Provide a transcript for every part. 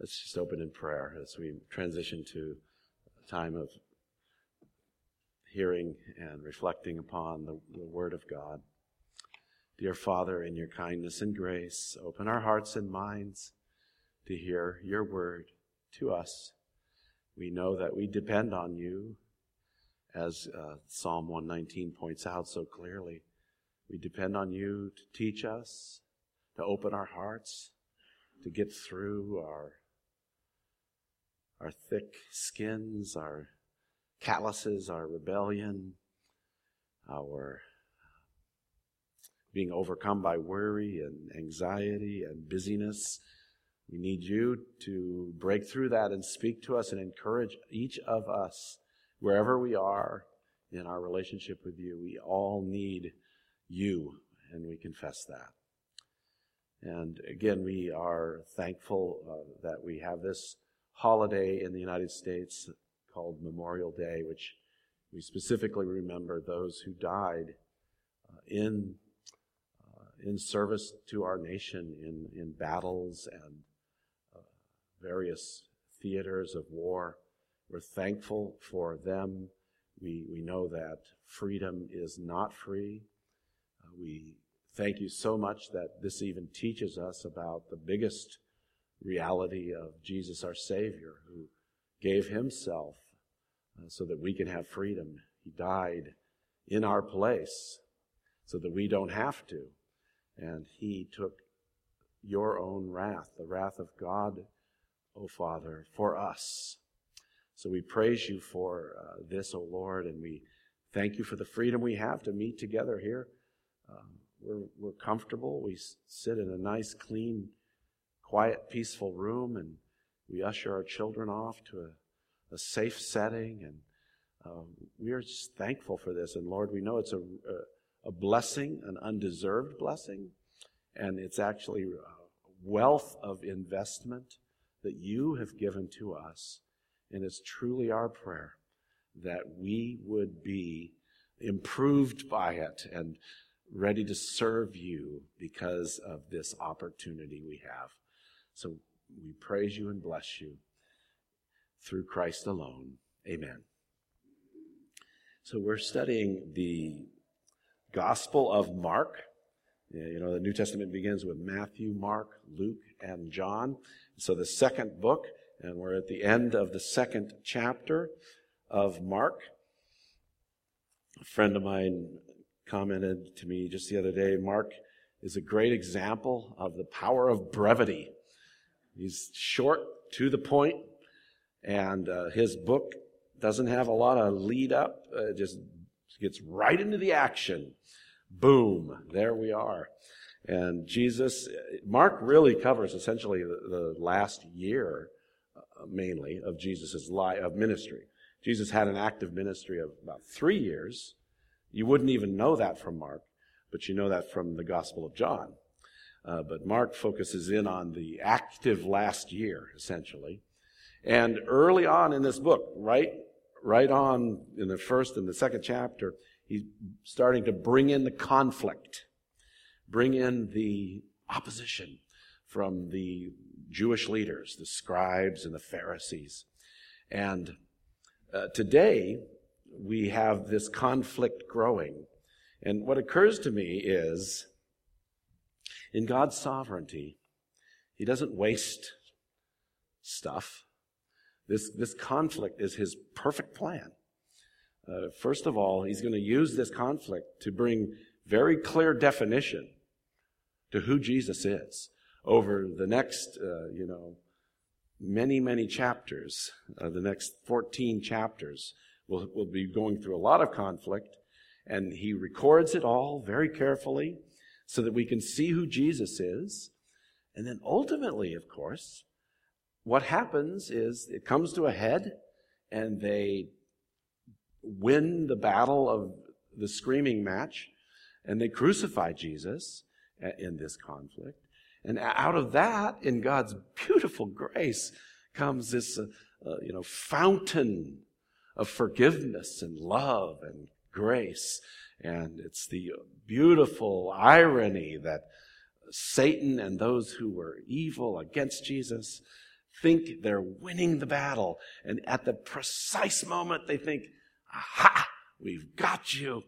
let's just open in prayer as we transition to a time of hearing and reflecting upon the Word of God. Dear Father, in your kindness and grace, open our hearts and minds to hear your Word to us. We know that we depend on you, as Psalm 119 points out so clearly. We depend on you to teach us, to open our hearts, to get through our thick skins, our calluses, our rebellion, our being overcome by worry and anxiety and busyness. We need you to break through that and speak to us and encourage each of us wherever we are in our relationship with you. We all need you, and we confess that. And again, we are thankful that we have this holiday in the United States called Memorial Day, which we specifically remember those who died in service to our nation in battles and various theaters of war. We're thankful for them. We know that freedom is not free. We thank you so much that this even teaches us about the biggest reality of Jesus, our Savior, who gave himself so that we can have freedom. He died in our place so that we don't have to. And he took your own wrath, the wrath of God, O Father, for us. So we praise you for this, O Lord, and we thank you for the freedom we have to meet together here. We're comfortable. We sit in a nice, clean, quiet, peaceful room, and we usher our children off to a safe setting. And we are just thankful for this. And Lord, we know it's a blessing, an undeserved blessing, and it's actually a wealth of investment that you have given to us. And it's truly our prayer that we would be improved by it and ready to serve you because of this opportunity we have. So we praise you and bless you through Christ alone. Amen. So we're studying the Gospel of Mark. You know, the New Testament begins with Matthew, Mark, Luke, and John. So the second book, and we're at the end of the second chapter of Mark. A friend of mine commented to me just the other day, Mark is a great example of the power of brevity. He's short, to the point, and his book doesn't have a lot of lead up. It just gets right into the action. Boom, there we are. And Jesus, Mark really covers essentially the last year, mainly, of Jesus' life, of ministry. Jesus had an active ministry of about 3 years. You wouldn't even know that from Mark, but you know that from the Gospel of John. But Mark focuses in on the active last year, essentially. And early on in this book, right on in the first and the second chapter, he's starting to bring in the conflict, bring in the opposition from the Jewish leaders, the scribes and the Pharisees. And today, we have this conflict growing. And what occurs to me is, in God's sovereignty, he doesn't waste stuff. This conflict is his perfect plan. First of all, he's going to use this conflict to bring very clear definition to who Jesus is. Over the next, many chapters, the next 14 chapters, we'll be going through a lot of conflict, and he records it all very carefully so that we can see who Jesus is. And then ultimately, of course, what happens is it comes to a head, and they win the battle of the screaming match, and they crucify Jesus in this conflict. And out of that, in God's beautiful grace, comes this, fountain of forgiveness and love and grace. And it's the beautiful irony that Satan and those who were evil against Jesus think they're winning the battle. And at the precise moment they think, aha, we've got you.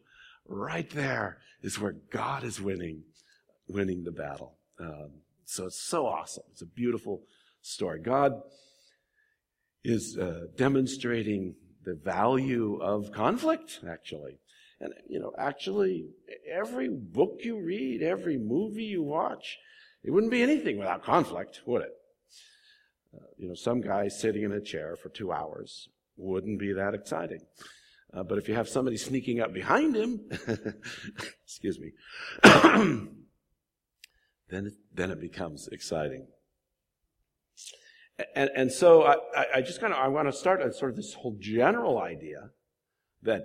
Right there is where God is winning the battle. So it's so awesome. It's a beautiful story. God is demonstrating the value of conflict, actually. And, actually, every book you read, every movie you watch, it wouldn't be anything without conflict, would it? Some guy sitting in a chair for 2 hours wouldn't be that exciting. But if you have somebody sneaking up behind him, excuse me, then it becomes exciting. And so I want to start on sort of this whole general idea that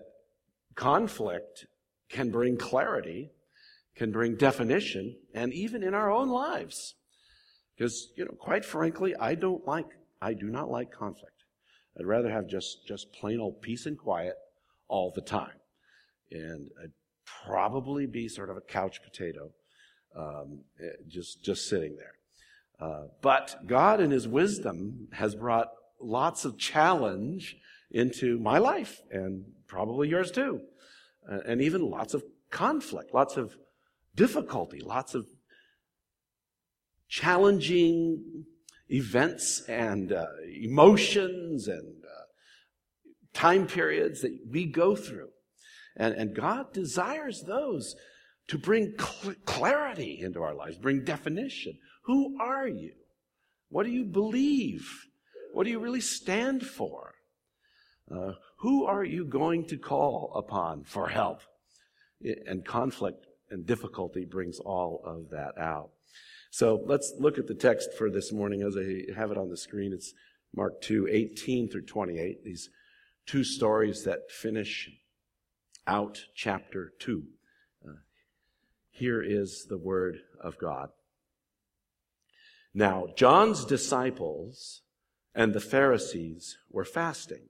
conflict can bring clarity, can bring definition, and even in our own lives. Because, quite frankly, I do not like conflict. I'd rather have just plain old peace and quiet all the time. And I'd probably be sort of a couch potato, just sitting there. But God in his wisdom has brought lots of challenge into my life, and probably yours too. And even lots of conflict, lots of difficulty, lots of challenging events and emotions and time periods that we go through. And God desires those to bring clarity into our lives, bring definition. Who are you? What do you believe? What do you really stand for? Who are you going to call upon for help? And conflict and difficulty brings all of that out. So let's look at the text for this morning as I have it on the screen. It's Mark 2:18 through 28, these two stories that finish out chapter 2. Here is the word of God. Now, John's disciples and the Pharisees were fasting.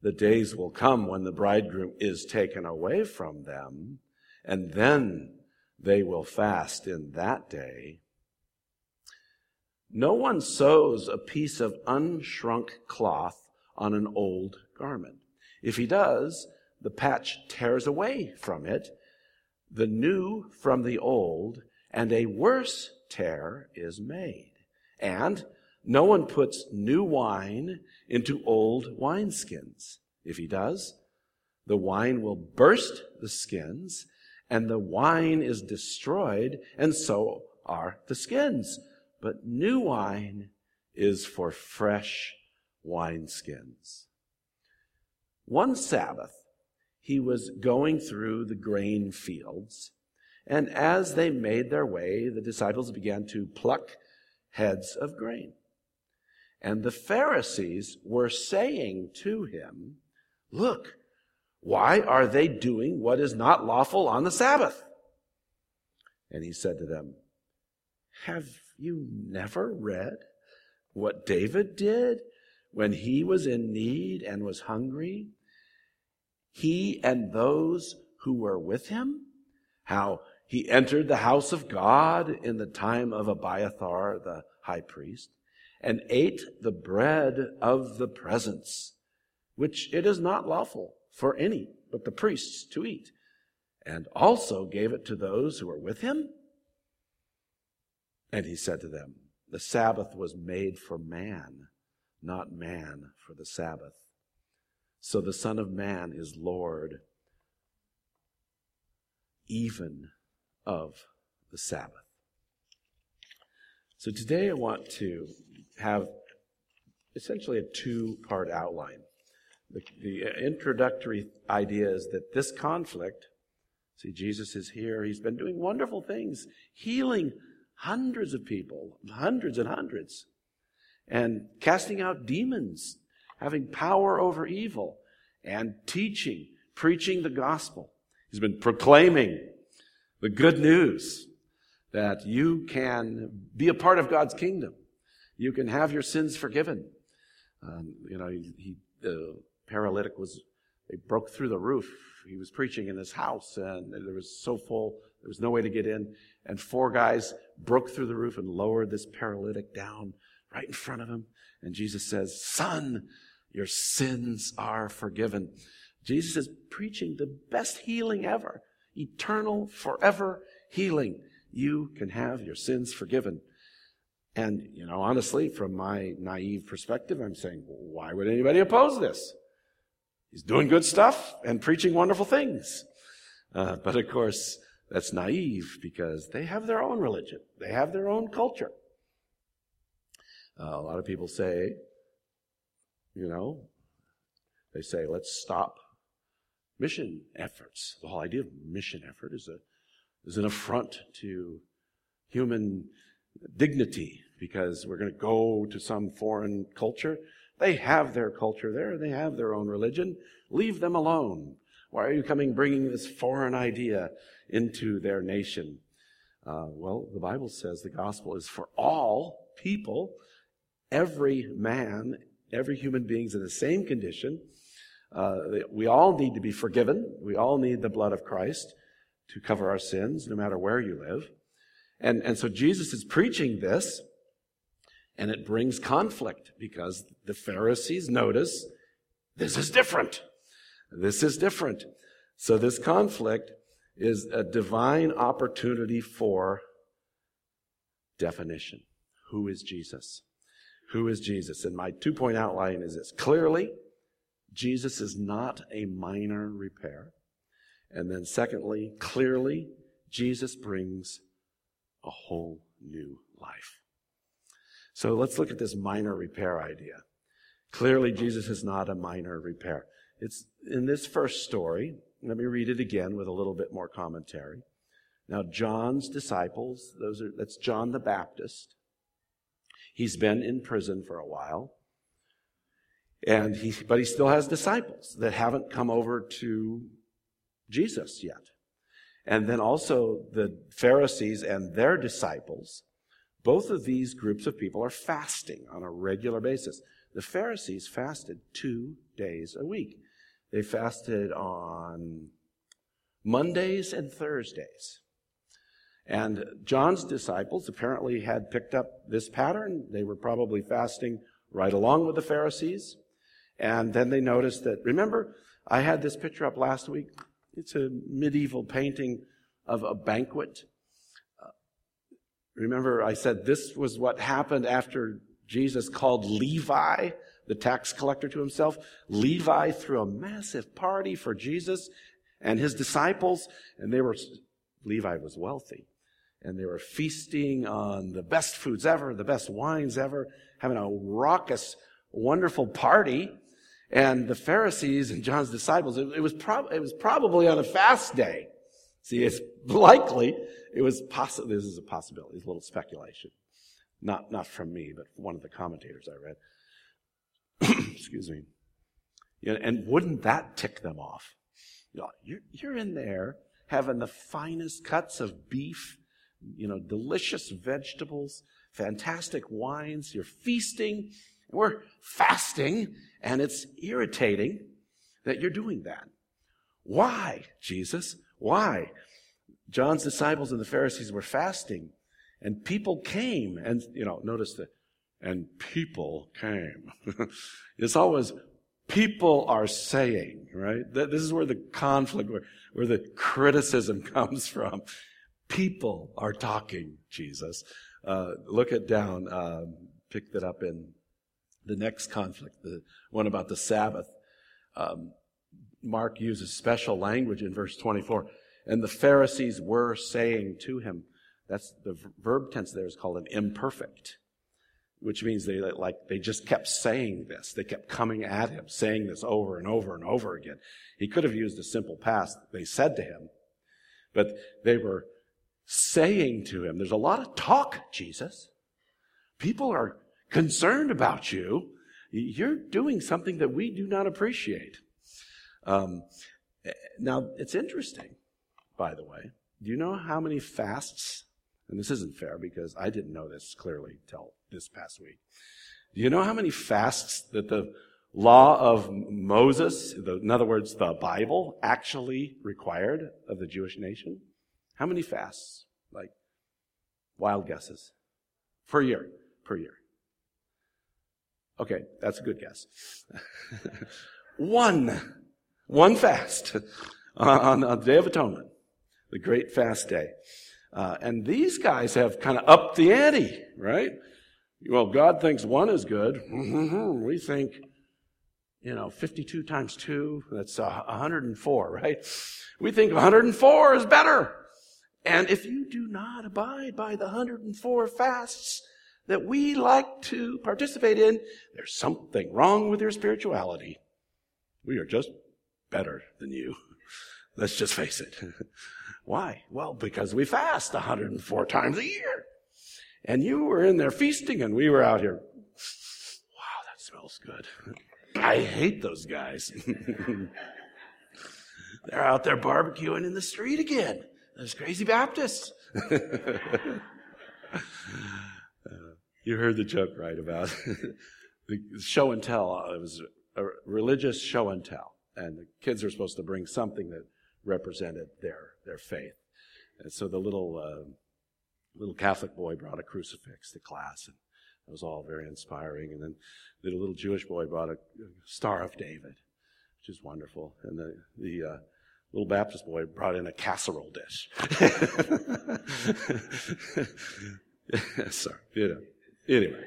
The days will come when the bridegroom is taken away from them, and then they will fast in that day. No one sews a piece of unshrunk cloth on an old garment. If he does, the patch tears away from it, the new from the old, and a worse tear is made. And no one puts new wine into old wineskins. If he does, the wine will burst the skins, and the wine is destroyed, and so are the skins. But new wine is for fresh wineskins." One Sabbath, he was going through the grain fields, and as they made their way, the disciples began to pluck heads of grain. And the Pharisees were saying to him, "Look, why are they doing what is not lawful on the Sabbath?" And he said to them, "Have you never read what David did when he was in need and was hungry? He and those who were with him, how he entered the house of God in the time of Abiathar the high priest, and ate the bread of the presence, which it is not lawful for any but the priests to eat, and also gave it to those who were with him." And he said to them, "The Sabbath was made for man, not man for the Sabbath. So the Son of Man is Lord even of the Sabbath." So today I want to have essentially a two-part outline. The introductory idea is that this conflict, see, Jesus is here. He's been doing wonderful things, healing hundreds of people, hundreds and hundreds, and casting out demons, having power over evil, and teaching, preaching the gospel. He's been proclaiming the good news that you can be a part of God's kingdom. You can have your sins forgiven. The paralytic they broke through the roof. He was preaching in his house, and there was so full, there was no way to get in. And four guys broke through the roof and lowered this paralytic down right in front of him. And Jesus says, "Son, your sins are forgiven." Jesus is preaching the best healing ever, eternal, forever healing. You can have your sins forgiven. And, honestly, from my naive perspective, I'm saying, why would anybody oppose this? He's doing good stuff and preaching wonderful things. But, of course, that's naive because they have their own religion. They have their own culture. A lot of people say, let's stop mission efforts. The whole idea of mission effort is an affront to human dignity because we're going to go to some foreign culture. They have their culture there. They have their own religion. Leave them alone. Why are you bringing this foreign idea into their nation? The Bible says the gospel is for all people, every man, every human being's in the same condition. We all need to be forgiven. We all need the blood of Christ to cover our sins, no matter where you live. And so Jesus is preaching this, and it brings conflict because the Pharisees notice this is different. This is different. So this conflict is a divine opportunity for definition. Who is Jesus? Who is Jesus? And my two-point outline is this. Clearly, Jesus is not a minor repair. And then secondly, clearly, Jesus brings a whole new life. So let's look at this minor repair idea. Clearly, Jesus is not a minor repair. It's in this first story. Let me read it again with a little bit more commentary. Now, John's disciples, that's John the Baptist. He's been in prison for a while, and but he still has disciples that haven't come over to Jesus yet. And then also the Pharisees and their disciples, both of these groups of people are fasting on a regular basis. The Pharisees fasted 2 days a week. They fasted on Mondays and Thursdays. And John's disciples apparently had picked up this pattern. They were probably fasting right along with the Pharisees. And then they noticed that, remember, I had this picture up last week. It's a medieval painting of a banquet. Remember, I said this was what happened after Jesus called Levi, the tax collector, to himself. Levi threw a massive party for Jesus and his disciples, and Levi was wealthy, and they were feasting on the best foods ever, the best wines ever, having a raucous, wonderful party. And the Pharisees and John's disciples, it was probably on a fast day. See, it's likely it was possible. This is a possibility. It's a little speculation, not from me, but one of the commentators I read. Excuse me. And wouldn't that tick them off? You're in there having the finest cuts of beef, delicious vegetables, fantastic wines. You're feasting. We're fasting, and it's irritating that you're doing that. Why, Jesus? Why? John's disciples and the Pharisees were fasting, and people came. And, notice that, and people came. It's always people are saying, right? This is where the conflict, where the criticism comes from. People are talking, Jesus. Look it down. Pick that up in the next conflict, the one about the Sabbath. Mark uses special language in verse 24. And the Pharisees were saying to him, that's the verb tense there is called an imperfect, which means they just kept saying this. They kept coming at him, saying this over and over and over again. He could have used a simple past. They said to him, but they were saying to him, there's a lot of talk, Jesus. People are concerned about you. You're doing something that we do not appreciate. Now, it's interesting, by the way. Do you know how many fasts? And this isn't fair because I didn't know this clearly till this past week. Do you know how many fasts that the law of Moses, in other words, the Bible, actually required of the Jewish nation? How many fasts? Like, wild guesses. Per year. Okay, that's a good guess. One fast on the Day of Atonement, the great fast day. And these guys have kind of upped the ante, right? Well, God thinks one is good. We think, 52 times 2, that's 104, right? We think 104 is better. And if you do not abide by the 104 fasts that we like to participate in, there's something wrong with your spirituality. We are just better than you. Let's just face it. Why? Well, because we fast 104 times a year. And you were in there feasting and we were out here. Wow, that smells good. I hate those guys. They're out there barbecuing in the street again. Those crazy Baptists. You heard the joke, right, about the show and tell. It was a religious show and tell. And the kids are supposed to bring something that represented their faith. And so the little Catholic boy brought a crucifix to class, and it was all very inspiring. And then the little Jewish boy brought a Star of David, which is wonderful. And the little Baptist boy brought in a casserole dish. Sorry, anyway.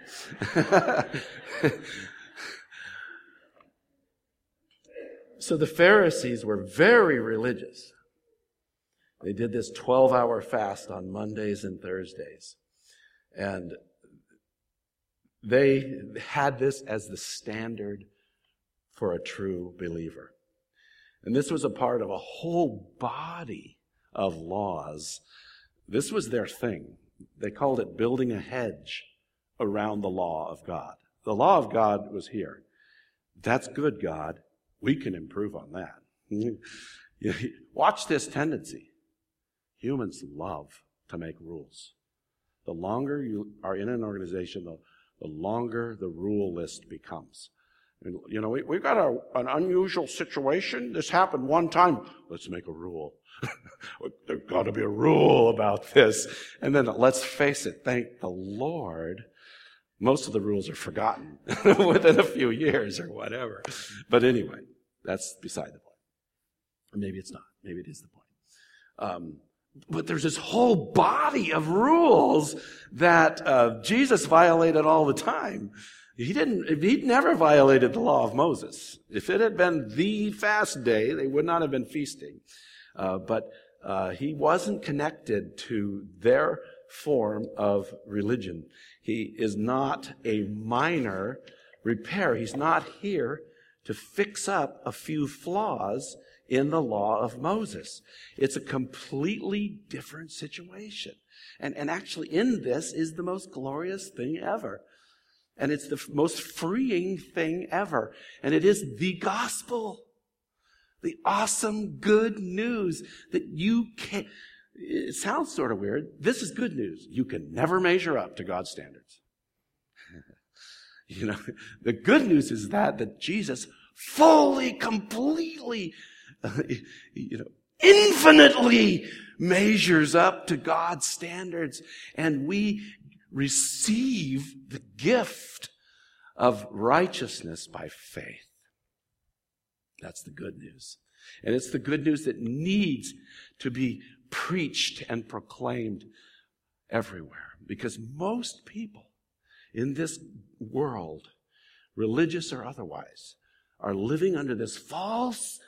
So the Pharisees were very religious. They did this 12-hour fast on Mondays and Thursdays. And they had this as the standard for a true believer. And this was a part of a whole body of laws. This was their thing. They called it building a hedge around the law of God. The law of God was here. That's good, God. We can improve on that. Watch this tendency. Humans love to make rules. The longer you are in an organization, the longer the rule list becomes. And, we've got an unusual situation. This happened one time. Let's make a rule. There's got to be a rule about this. And then, let's face it, thank the Lord, most of the rules are forgotten within a few years or whatever. But anyway, that's beside the point. Maybe it's not. Maybe it is the point. But there's this whole body of rules that Jesus violated all the time. He'd never violated the law of Moses. If it had been the fast day, they would not have been feasting. But he wasn't connected to their form of religion. He is not a minor repair. He's not here to fix up a few flaws in the law of Moses. It's a completely different situation. And actually in this is the most glorious thing ever. And it's the most freeing thing ever. And it is the gospel. The awesome good news that you can't. It sounds sort of weird. This is good news. You can never measure up to God's standards. The good news is that Jesus fully, completely, infinitely measures up to God's standards, and we receive the gift of righteousness by faith. That's the good news. And it's the good news that needs to be preached and proclaimed everywhere, because most people in this world, religious or otherwise, are living under this false,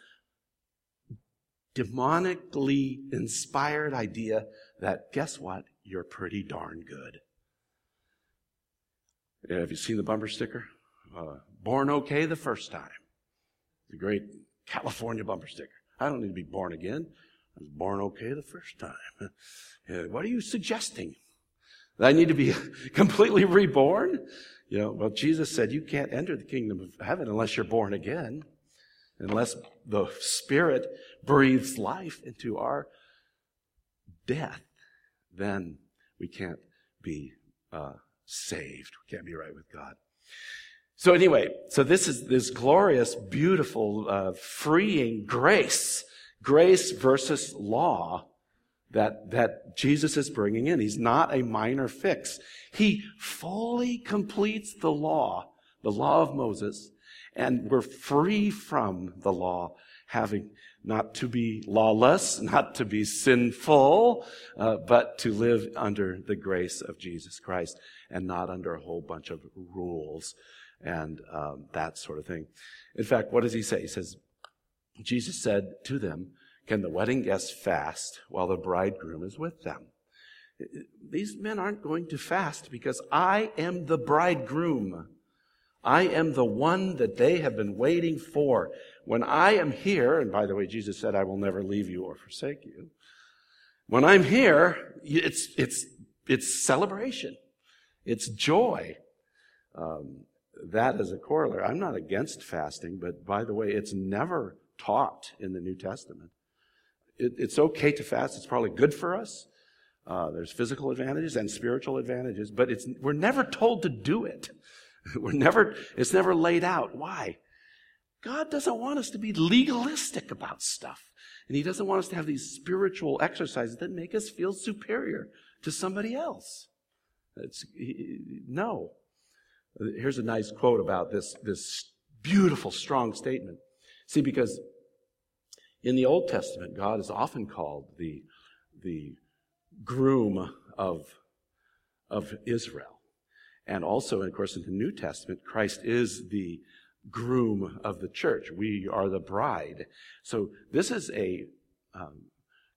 demonically inspired idea that, guess what? You're pretty darn good. Have you seen the bumper sticker? Born okay the first time. The great California bumper sticker. I don't need to be born again. I was born okay the first time. What are you suggesting? I need to be completely reborn? You know, well, Jesus said you can't enter the kingdom of heaven unless you're born again, unless the Spirit breathes life into our death, then we can't be saved. We can't be right with God. So anyway, so this is this glorious, beautiful, freeing grace. Grace versus law that Jesus is bringing in. He's not a minor fix. He fully completes the law of Moses, and we're free from the law, having not to be lawless, not to be sinful, but to live under the grace of Jesus Christ and not under a whole bunch of rules and that sort of thing. In fact, what does he say? He says, Jesus said to them, "Can the wedding guests fast while the bridegroom is with them?" These men aren't going to fast because I am the bridegroom. I am the one that they have been waiting for. When I am here, and by the way, Jesus said, "I will never leave you or forsake you." When I'm here, it's celebration. It's joy. That is a corollary. I'm not against fasting, but by the way, it's never taught in the New Testament. It's okay to fast. It's probably good for us. There's physical advantages and spiritual advantages, but we're never told to do it. It's never laid out. Why? God doesn't want us to be legalistic about stuff. And he doesn't want us to have these spiritual exercises that make us feel superior to somebody else. No. Here's a nice quote about this beautiful, strong statement. See, because in the Old Testament, God is often called the groom of Israel. And also, of course, in the New Testament, Christ is the groom of the church. We are the bride. So this is a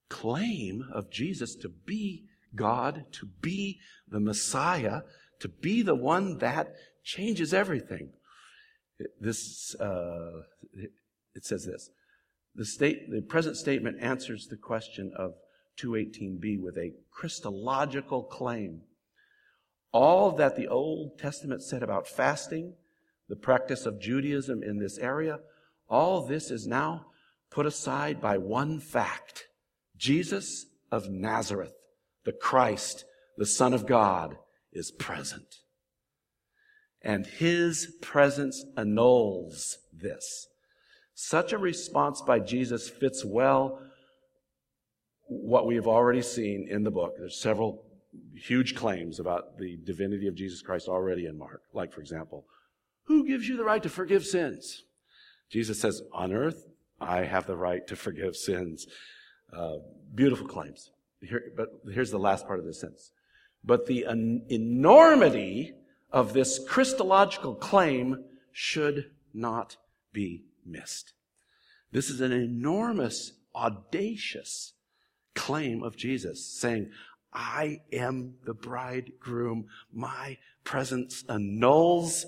claim of Jesus to be God, to be the Messiah, to be the one that changes everything. It says this. The present statement answers the question of 2:18b with a Christological claim. All that the Old Testament said about fasting, the practice of Judaism in this area, all this is now put aside by one fact: Jesus of Nazareth, the Christ, the Son of God, is present. And his presence annuls this. Such a response by Jesus fits well what we have already seen in the book. There's several huge claims about the divinity of Jesus Christ already in Mark. Like, for example, who gives you the right to forgive sins? Jesus says, on earth, I have the right to forgive sins. Beautiful claims. But here's the last part of this sentence. But the enormity of this Christological claim should not be missed. This is an enormous, audacious claim of Jesus, saying, I am the bridegroom. My presence annuls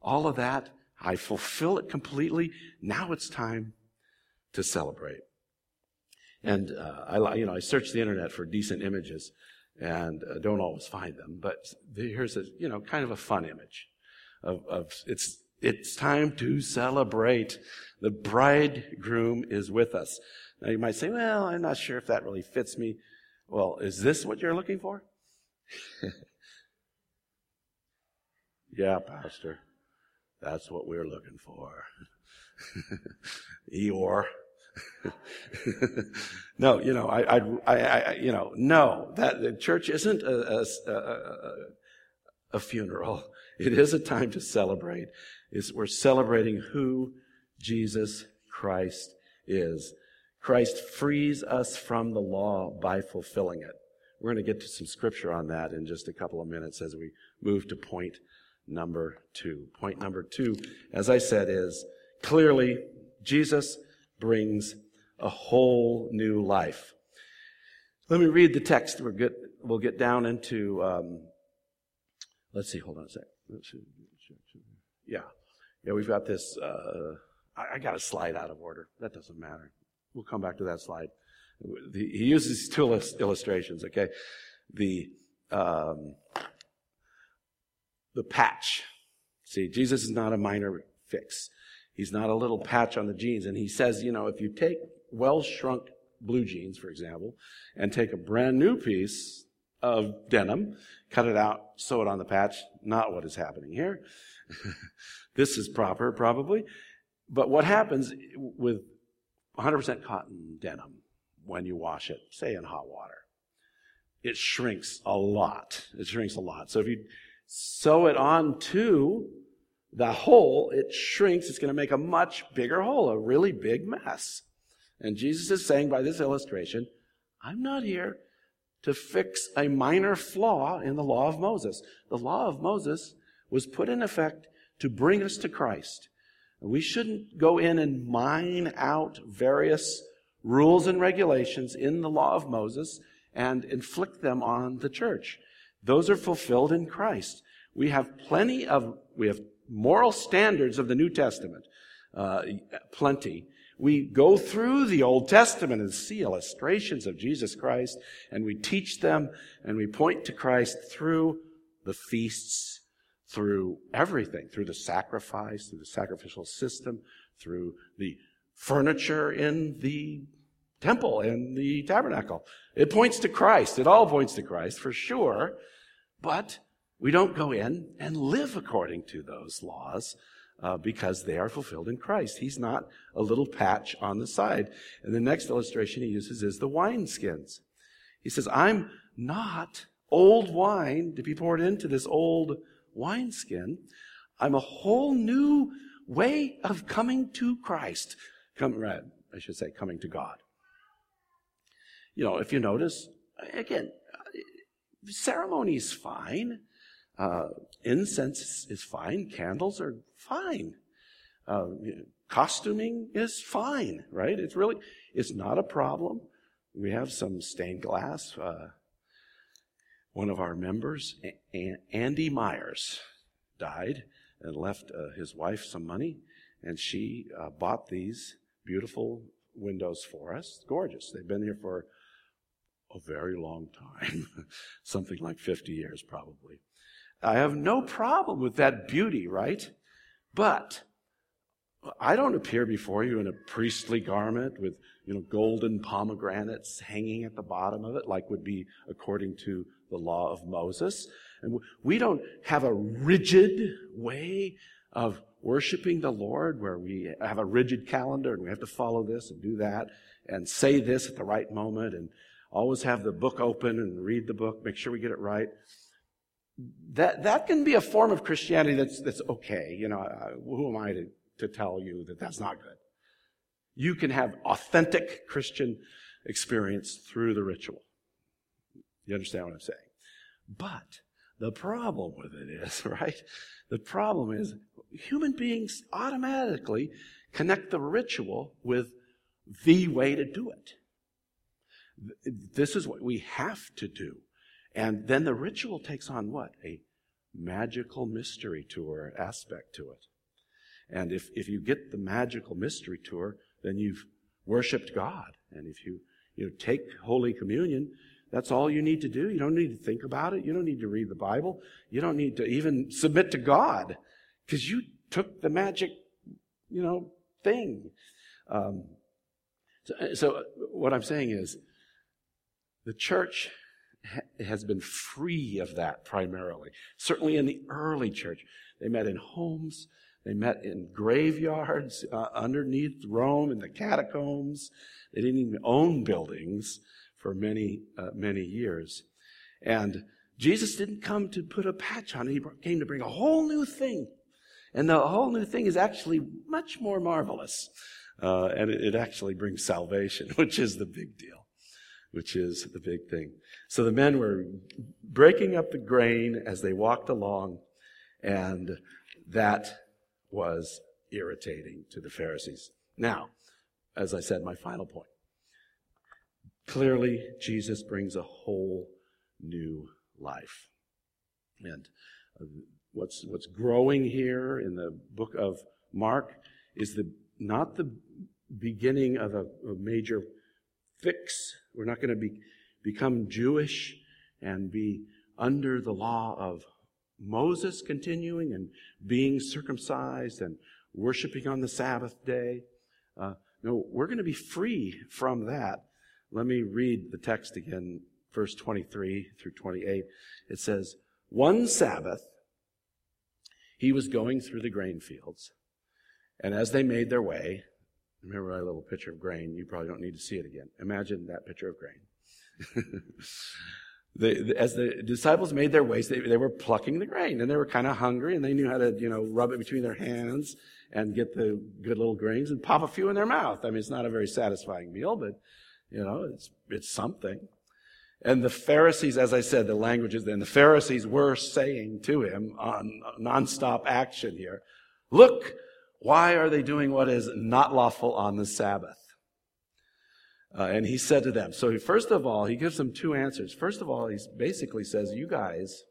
all of that. I fulfill it completely. Now it's time to celebrate. And I searched the internet for decent images, and don't always find them. But here's a kind of a fun image of it's time to celebrate. The bridegroom is with us. Now you might say, well, I'm not sure if that really fits me. Well, is this what you're looking for? Yeah, Pastor. That's what we're looking for. Eeyore. No, no. That the church isn't a funeral. It is a time to celebrate. We're celebrating who Jesus Christ is. Christ frees us from the law by fulfilling it. We're going to get to some scripture on that in just a couple of minutes as we move to point number 2. Point number 2, as I said, is clearly Jesus brings a whole new life. Let me read the text. We'll get down into, let's see, hold on a sec. Yeah, we've got this, I got a slide out of order. That doesn't matter. We'll come back to that slide. He uses two illustrations, okay? The the patch. See, Jesus is not a minor fix. He's not a little patch on the jeans. And he says, you know, if you take well-shrunk blue jeans, for example, and take a brand new piece of denim, cut it out, sew it on the patch, not what is happening here. This is proper, probably. But what happens with 100% cotton denim when you wash it, say in hot water, it shrinks a lot. It shrinks a lot. So if you sew it onto the hole, it shrinks. It's going to make a much bigger hole, a really big mess. And Jesus is saying by this illustration, I'm not here to fix a minor flaw in the law of Moses. The law of Moses was put in effect to bring us to Christ. We shouldn't go in and mine out various rules and regulations in the law of Moses and inflict them on the church. Those are fulfilled in Christ. We have moral standards of the New Testament, plenty. We go through the Old Testament and see illustrations of Jesus Christ, and we teach them, and we point to Christ through the feasts, through everything, through the sacrifice, through the sacrificial system, through the furniture in the temple and the tabernacle. It points to Christ. It all points to Christ, for sure. But we don't go in and live according to those laws because they are fulfilled in Christ. He's not a little patch on the side. And the next illustration he uses is the wineskins. He says, I'm not old wine to be poured into this old wineskin. I'm a whole new way of coming to Christ. Coming to God. You know, if you notice, again, ceremony is fine. Incense is fine. Candles are fine. Costuming is fine, right? It's not a problem. We have some stained glass. One of our members, Andy Myers, died and left his wife some money, and she bought these beautiful windows for us. Gorgeous. They've been here for a very long time, something like 50 years probably. I have no problem with that beauty, right? But I don't appear before you in a priestly garment with, you know, golden pomegranates hanging at the bottom of it, like would be according to the law of Moses. And we don't have a rigid way of worshiping the Lord where we have a rigid calendar and we have to follow this and do that and say this at the right moment and always have the book open and read the book, make sure we get it right. That can be a form of Christianity that's okay. You know, who am I to tell you that that's not good? You can have authentic Christian experience through the ritual. You understand what I'm saying? But the problem with it is, right? The problem is human beings automatically connect the ritual with the way to do it. This is what we have to do. And then the ritual takes on what? A magical mystery tour aspect to it. And if you get the magical mystery tour, then you've worshipped God. And if you take Holy Communion, that's all you need to do. You don't need to think about it. You don't need to read the Bible. You don't need to even submit to God because you took the magic, you know, thing. So what I'm saying is the church has been free of that primarily. Certainly in the early church, they met in homes. They met in graveyards underneath Rome in the catacombs. They didn't even own buildings for many years. And Jesus didn't come to put a patch on it. He came to bring a whole new thing. And the whole new thing is actually much more marvelous. And it actually brings salvation, which is the big deal, which is the big thing. So the men were breaking up the grain as they walked along, and that was irritating to the Pharisees. Now, as I said, my final point. Clearly, Jesus brings a whole new life. And what's growing here in the book of Mark is not the beginning of a major fix. We're not going to become Jewish and be under the law of Moses continuing and being circumcised and worshiping on the Sabbath day. No, we're going to be free from that. Let me read the text again, verse 23 through 28. It says, "One Sabbath, he was going through the grain fields, and as they made their way," remember my little picture of grain, you probably don't need to see it again. Imagine that picture of grain. As the disciples made their ways, they were plucking the grain, and they were kind of hungry, and they knew how to, rub it between their hands and get the good little grains and pop a few in their mouth. I mean, it's not a very satisfying meal, but, it's something. And the Pharisees, as I said, the language is then, the Pharisees were saying to him on nonstop action here, "Look, why are they doing what is not lawful on the Sabbath?" And he said to them, so first of all, he gives them two answers. First of all, he basically says, "You guys,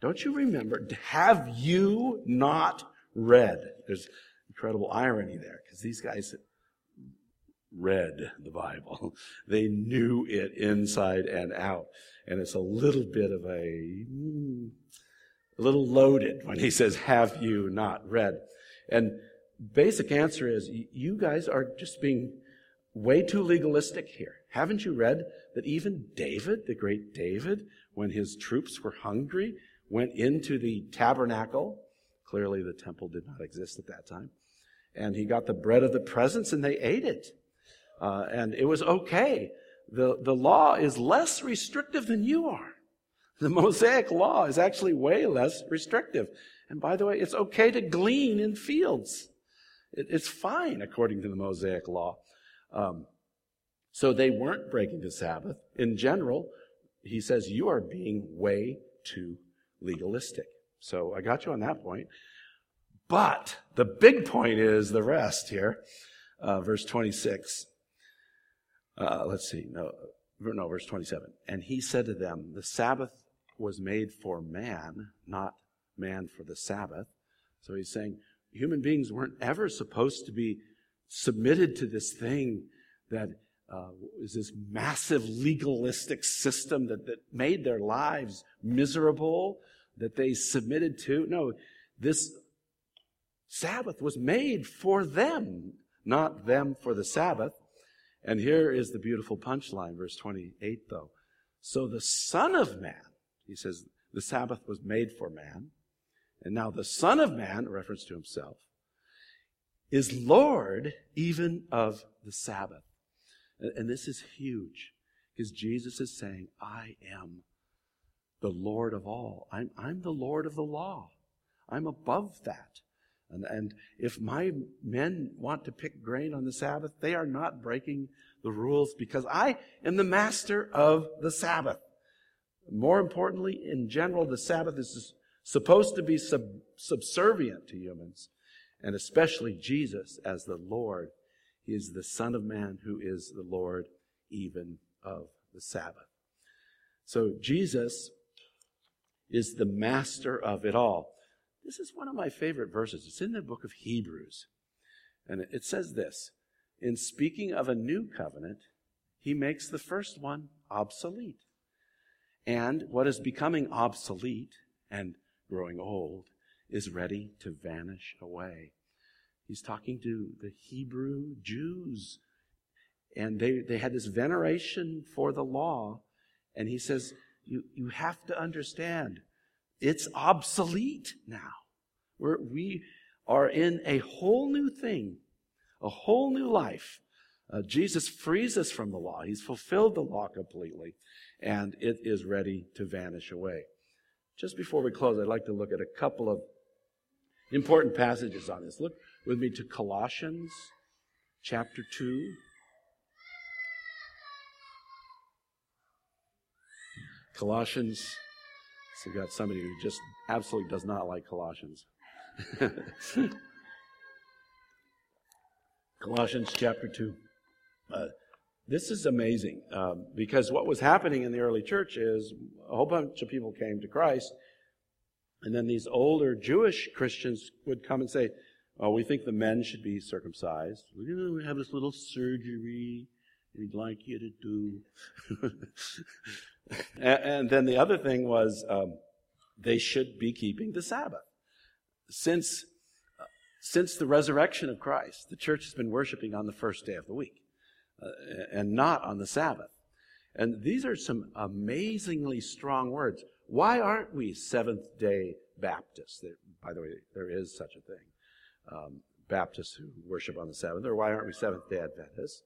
don't you remember, have you not read?" There's incredible irony there, because these guys read the Bible. They knew it inside and out. And it's a little bit of a little loaded when he says, "Have you not read?" And basic answer is, you guys are just being way too legalistic here. Haven't you read that even David, the great David, when his troops were hungry, went into the tabernacle? Clearly the temple did not exist at that time. And he got the bread of the presence and they ate it. And it was okay. The law is less restrictive than you are. The Mosaic law is actually way less restrictive. And by the way, it's okay to glean in fields. It's fine according to the Mosaic law. So they weren't breaking the Sabbath. In general, he says, you are being way too legalistic. So I got you on that point. But the big point is the rest here. Verse 26. Verse 27. "And he said to them, the Sabbath was made for man, not man for the Sabbath." So he's saying human beings weren't ever supposed to be submitted to this thing that is this massive legalistic system that made their lives miserable, that they submitted to. No, this Sabbath was made for them, not them for the Sabbath. And here is the beautiful punchline, verse 28, though. "So the Son of Man," he says, "the Sabbath was made for man, and now the Son of Man," reference to himself, "is Lord even of the Sabbath." And this is huge, because Jesus is saying, "I am the Lord of all. I'm the Lord of the law. I'm above that. And if my men want to pick grain on the Sabbath, they are not breaking the rules, because I am the master of the Sabbath." More importantly, in general, the Sabbath is supposed to be subservient to humans. And especially Jesus as the Lord. He is the Son of Man who is the Lord even of the Sabbath. So Jesus is the master of it all. This is one of my favorite verses. It's in the book of Hebrews. And it says this, "In speaking of a new covenant, he makes the first one obsolete. And what is becoming obsolete and growing old is ready to vanish away." He's talking to the Hebrew Jews, and they had this veneration for the law, and he says, you have to understand, it's obsolete now. We are in a whole new thing, a whole new life. Jesus frees us from the law. He's fulfilled the law completely, and it is ready to vanish away. Just before we close, I'd like to look at a couple of important passages on this. Look with me to Colossians chapter 2. Colossians. So we've got somebody who just absolutely does not like Colossians. Colossians chapter 2. This is amazing, because what was happening in the early church is a whole bunch of people came to Christ. And then these older Jewish Christians would come and say, "Oh, we think the men should be circumcised. We have this little surgery we'd like you to do." And then the other thing was, they should be keeping the Sabbath. Since the resurrection of Christ, the church has been worshiping on the first day of the week and not on the Sabbath. And these are some amazingly strong words. Why aren't we Seventh-day Baptists? By the way, there is such a thing, Baptists who worship on the Sabbath. Or why aren't we Seventh-day Adventists?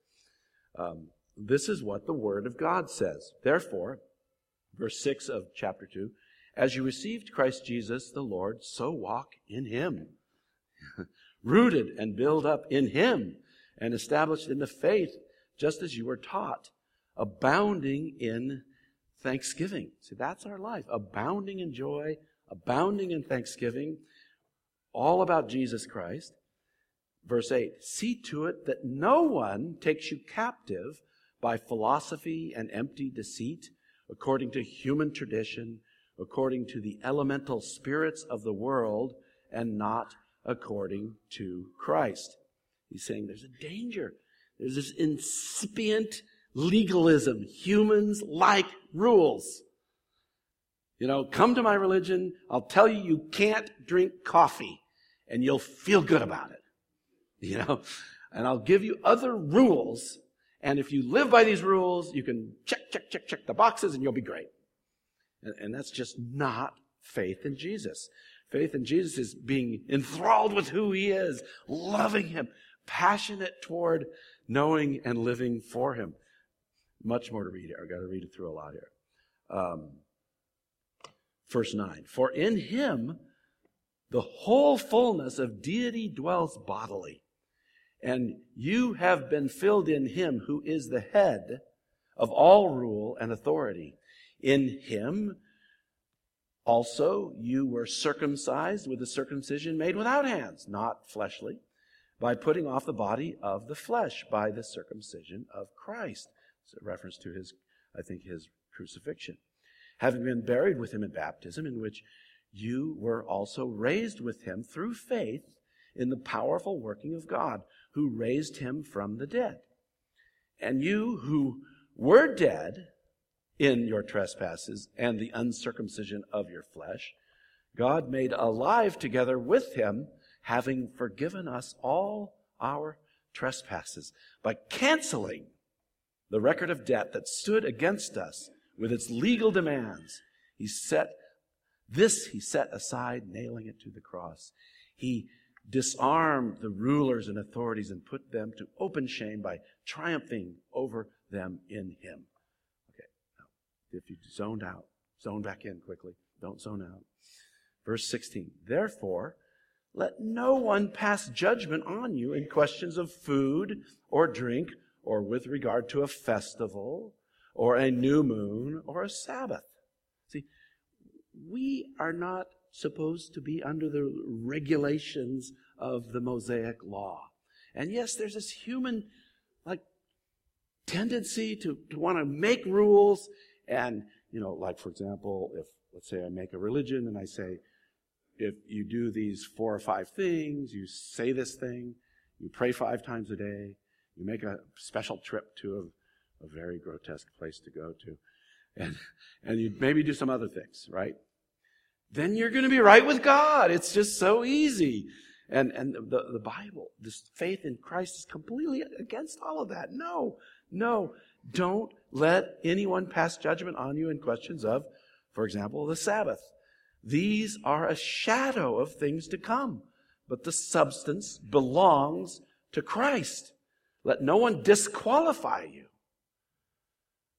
This is what the Word of God says. Therefore, verse 6 of chapter 2, as you received Christ Jesus the Lord, so walk in him, rooted and built up in him, and established in the faith, just as you were taught, abounding in thanksgiving. See, that's our life. Abounding in joy, abounding in thanksgiving, all about Jesus Christ. Verse 8, see to it that no one takes you captive by philosophy and empty deceit, according to human tradition, according to the elemental spirits of the world, and not according to Christ. He's saying there's a danger. There's this incipient legalism. Humans like rules. You know, come to my religion. I'll tell you you can't drink coffee, and you'll feel good about it. You know, and I'll give you other rules, and if you live by these rules, you can check the boxes, and you'll be great. And that's just not faith in Jesus. Faith in Jesus is being enthralled with who he is, loving him, passionate toward knowing and living for him. Much more to read here. I've got to read it through a lot here. Verse 9, for in him the whole fullness of deity dwells bodily, and you have been filled in him who is the head of all rule and authority. In him also you were circumcised with a circumcision made without hands, not fleshly, by putting off the body of the flesh by the circumcision of Christ. It's a reference to his, I think, his crucifixion. Having been buried with him in baptism, in which you were also raised with him through faith in the powerful working of God, who raised him from the dead. And you who were dead in your trespasses and the uncircumcision of your flesh, God made alive together with him, having forgiven us all our trespasses by canceling the record of debt that stood against us with its legal demands. He set aside, nailing it to the cross. He disarmed the rulers and authorities and put them to open shame by triumphing over them in him. Okay, now, if you zoned out, zone back in quickly. Don't zone out. Verse 16, therefore, let no one pass judgment on you in questions of food or drink or with regard to a festival or a new moon or a Sabbath. We are not supposed to be under the regulations of the Mosaic law. And yes, there's this human tendency to want to make rules. And, you know, like, for example, if, let's say, I make a religion and I say, if you do these 4 or 5 things, you say this thing, you pray 5 times a day, you make a special trip to a very grotesque place to go to, and you maybe do some other things, right? Then you're going to be right with God. It's just so easy. And the Bible, this faith in Christ is completely against all of that. No, don't let anyone pass judgment on you in questions of, for example, the Sabbath. These are a shadow of things to come, but the substance belongs to Christ. Let no one disqualify you.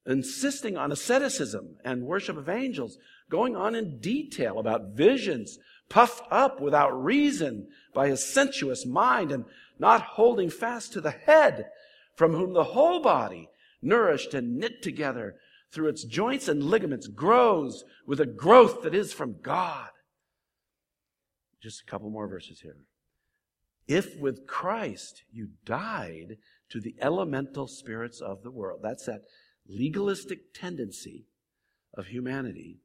Insisting on asceticism and worship of angels, going on in detail about visions, puffed up without reason by a sensuous mind, and not holding fast to the head, from whom the whole body, nourished and knit together, through its joints and ligaments, grows with a growth that is from God. Just a couple more verses here. If with Christ you died to the elemental spirits of the world, that's that legalistic tendency of humanity.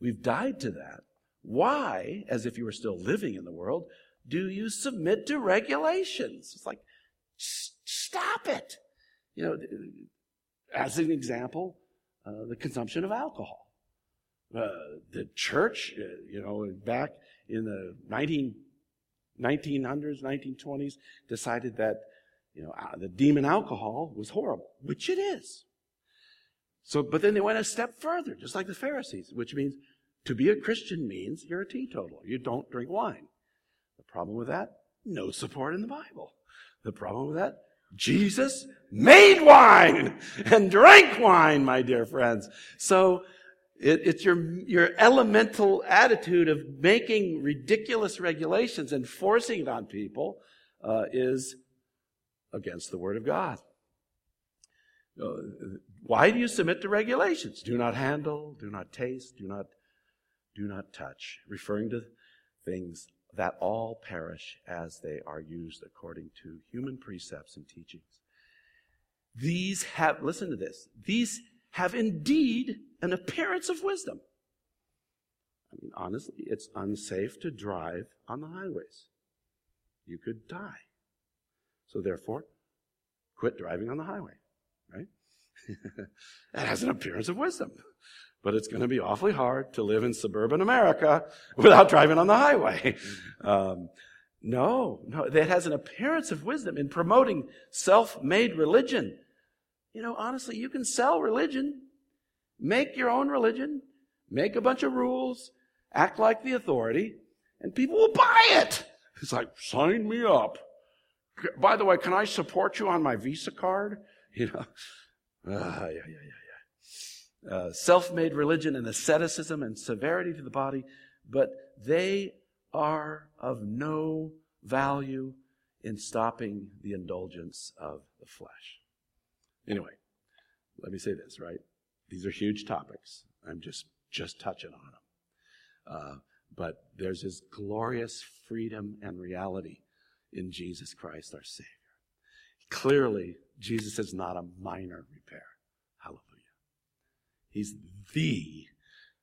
We've died to that. Why, as if you were still living in the world, do you submit to regulations? It's like, stop it. You know, as an example, the consumption of alcohol. the church, back in the 1900s, 1920s, decided that, the demon alcohol was horrible, which it is. So, but then they went a step further, just like the Pharisees, which means to be a Christian means you're a teetotaler. You don't drink wine. The problem with that, no support in the Bible. The problem with that, Jesus made wine and drank wine, my dear friends. So it's your elemental attitude of making ridiculous regulations and forcing it on people is against the Word of God. Why do you submit to regulations? Do not handle, do not taste, do not touch, referring to things that all perish as they are used according to human precepts and teachings. These have, listen to this, these have indeed an appearance of wisdom. I mean, honestly, it's unsafe to drive on the highways. You could die. So therefore, quit driving on the highway, right? That has an appearance of wisdom. But it's going to be awfully hard to live in suburban America without driving on the highway. No, that has an appearance of wisdom in promoting self-made religion. Honestly, you can sell religion, make your own religion, make a bunch of rules, act like the authority, and people will buy it. It's like, sign me up. By the way, can I support you on my Visa card? Self-made religion and asceticism and severity to the body, but they are of no value in stopping the indulgence of the flesh. Anyway, let me say this, right? These are huge topics. I'm just touching on them. But there's this glorious freedom and reality in Jesus Christ, our Savior. Clearly, Jesus is not a minor repair. Hallelujah. He's the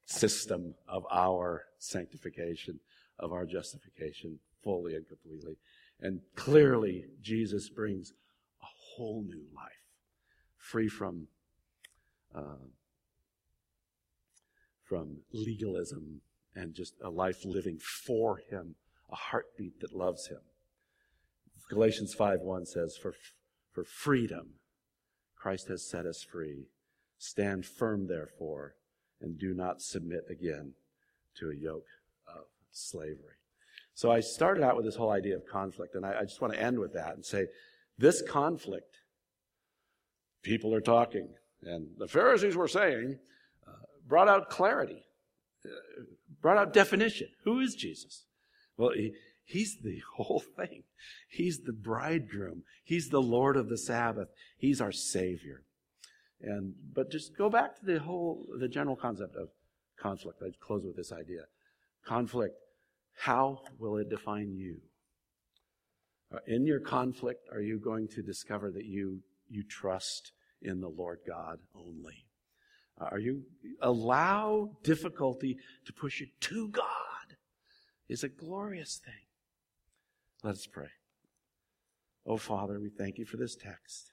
system of our sanctification, of our justification, fully and completely. And clearly, Jesus brings a whole new life, free from legalism and just a life living for Him, a heartbeat that loves Him. Galatians 5:1 says, For freedom, Christ has set us free. Stand firm, therefore, and do not submit again to a yoke of slavery. So I started out with this whole idea of conflict, and I just want to end with that and say, this conflict, people are talking, and the Pharisees were saying, brought out clarity, brought out definition. Who is Jesus? Well, He's the whole thing. He's the bridegroom. He's the Lord of the Sabbath. He's our Savior. But just go back to the general concept of conflict. I'd close with this idea. Conflict, how will it define you? In your conflict, are you going to discover that you trust in the Lord God only? Are you allow difficulty to push you to God? It's a glorious thing. Let us pray. Oh, Father, we thank you for this text.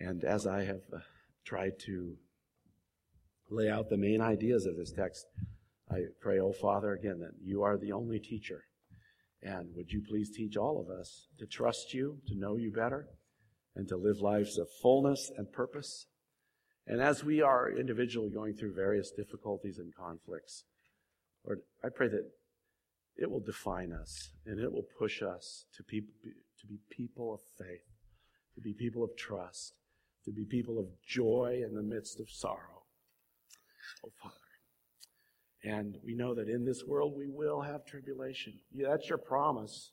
And as I have tried to lay out the main ideas of this text, I pray, oh, Father, again, that you are the only teacher. And would you please teach all of us to trust you, to know you better, and to live lives of fullness and purpose. And as we are individually going through various difficulties and conflicts, Lord, I pray that it will define us, and it will push us to be people of faith, to be people of trust, to be people of joy in the midst of sorrow. Oh, Father. And we know that in this world we will have tribulation. Yeah, that's your promise,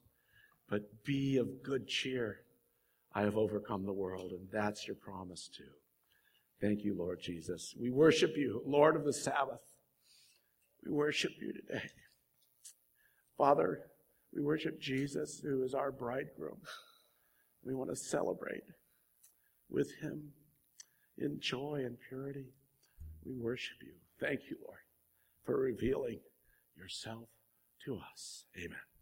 but be of good cheer. I have overcome the world, and that's your promise too. Thank you, Lord Jesus. We worship you, Lord of the Sabbath. We worship you today. Father, we worship Jesus, who is our bridegroom. We want to celebrate with him in joy and purity. We worship you. Thank you, Lord, for revealing yourself to us. Amen.